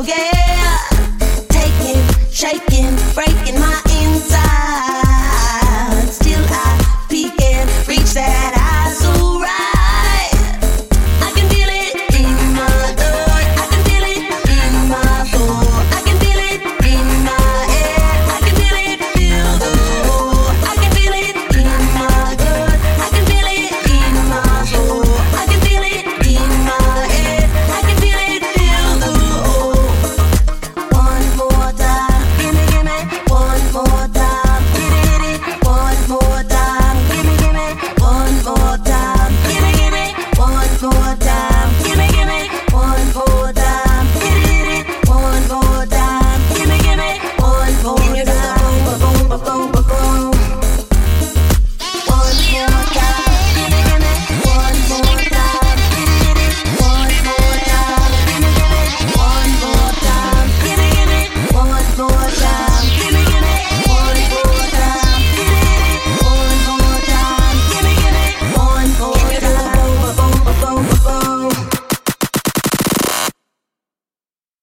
little game.